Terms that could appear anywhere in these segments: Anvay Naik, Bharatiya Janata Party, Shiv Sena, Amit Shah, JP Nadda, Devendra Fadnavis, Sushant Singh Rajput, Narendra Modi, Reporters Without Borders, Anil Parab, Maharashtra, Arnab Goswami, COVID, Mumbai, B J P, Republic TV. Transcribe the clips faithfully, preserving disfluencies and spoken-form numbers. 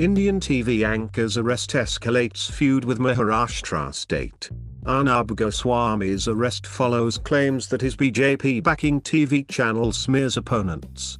Indian T V anchor's arrest escalates feud with Maharashtra state. Arnab Goswami's arrest follows claims that his B J P-backing T V channel smears opponents.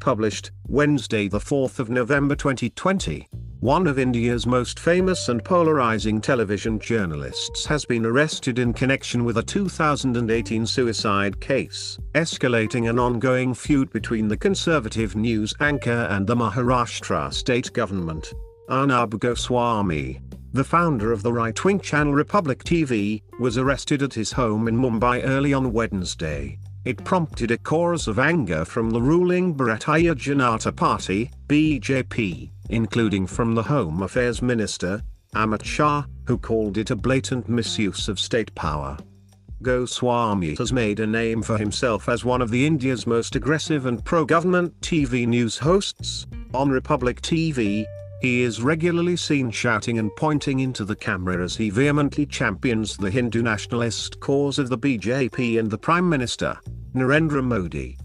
Published, Wednesday the fourth of November twenty twenty. One of India's most famous and polarizing television journalists has been arrested in connection with a two thousand eighteen suicide case, escalating an ongoing feud between the conservative news anchor and the Maharashtra state government. Arnab Goswami, the founder of the right-wing channel Republic T V, was arrested at his home in Mumbai early on Wednesday. It prompted a chorus of anger from the ruling Bharatiya Janata Party, B J P, including from the Home Affairs Minister, Amit Shah, who called it a blatant misuse of state power. Goswami has made a name for himself as one of the India's most aggressive and pro-government T V news hosts. On Republic T V, he is regularly seen shouting and pointing into the camera as he vehemently champions the Hindu nationalist cause of the B J P and the Prime Minister, Narendra Modi.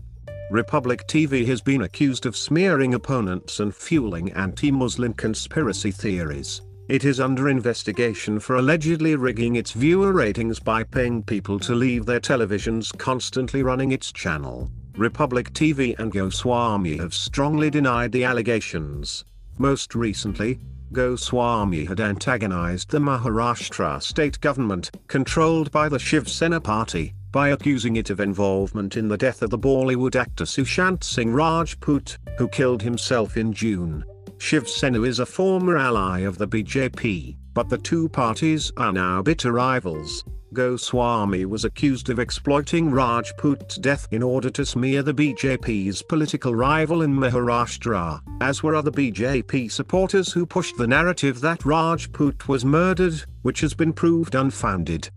Republic T V has been accused of smearing opponents and fueling anti-Muslim conspiracy theories. It is under investigation for allegedly rigging its viewer ratings by paying people to leave their televisions constantly running its channel. Republic T V and Goswami have strongly denied the allegations. Most recently, Goswami had antagonized the Maharashtra state government, controlled by the Shiv Sena party, by accusing it of involvement in the death of the Bollywood actor Sushant Singh Rajput, who killed himself in June. Shiv Sena is a former ally of the B J P, but the two parties are now bitter rivals. Goswami was accused of exploiting Rajput's death in order to smear the B J P's political rival in Maharashtra, as were other B J P supporters who pushed the narrative that Rajput was murdered, which has been proved unfounded.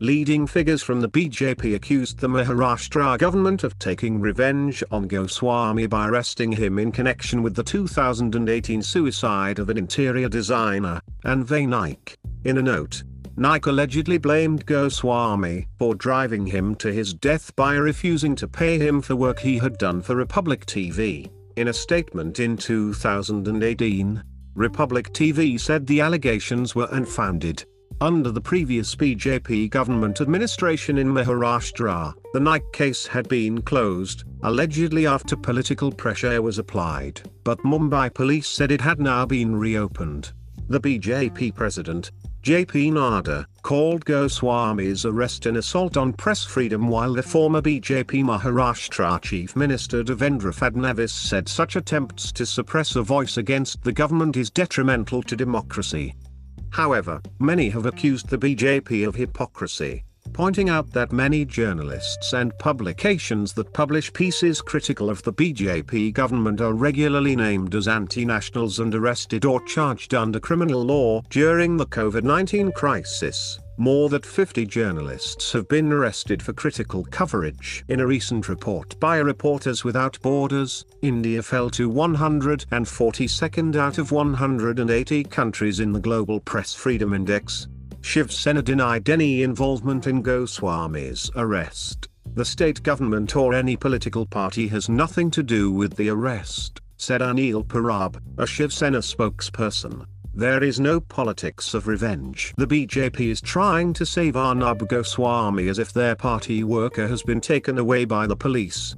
Leading figures from the B J P accused the Maharashtra government of taking revenge on Goswami by arresting him in connection with the two thousand eighteen suicide of an interior designer, Anvay Naik. In a note, Naik allegedly blamed Goswami for driving him to his death by refusing to pay him for work he had done for Republic T V. In a statement in two thousand eighteen, Republic T V said the allegations were unfounded. Under the previous B J P government administration in Maharashtra, the Naik case had been closed, allegedly after political pressure was applied, but Mumbai police said it had now been reopened. The B J P president, J P Nadda, called Goswami's arrest an assault on press freedom, while the former B J P Maharashtra Chief Minister Devendra Fadnavis said such attempts to suppress a voice against the government is detrimental to democracy. However, many have accused the B J P of hypocrisy, pointing out that many journalists and publications that publish pieces critical of the B J P government are regularly named as anti-nationals and arrested or charged under criminal law. During the COVID nineteen crisis, more than fifty journalists have been arrested for critical coverage. In a recent report by Reporters Without Borders, India fell to one hundred forty-second out of one hundred eighty countries in the Global Press Freedom Index. Shiv Sena denied any involvement in Goswami's arrest. The state government or any political party has nothing to do with the arrest, said Anil Parab, a Shiv Sena spokesperson. There is no politics of revenge. The B J P is trying to save Arnab Goswami as if their party worker has been taken away by the police.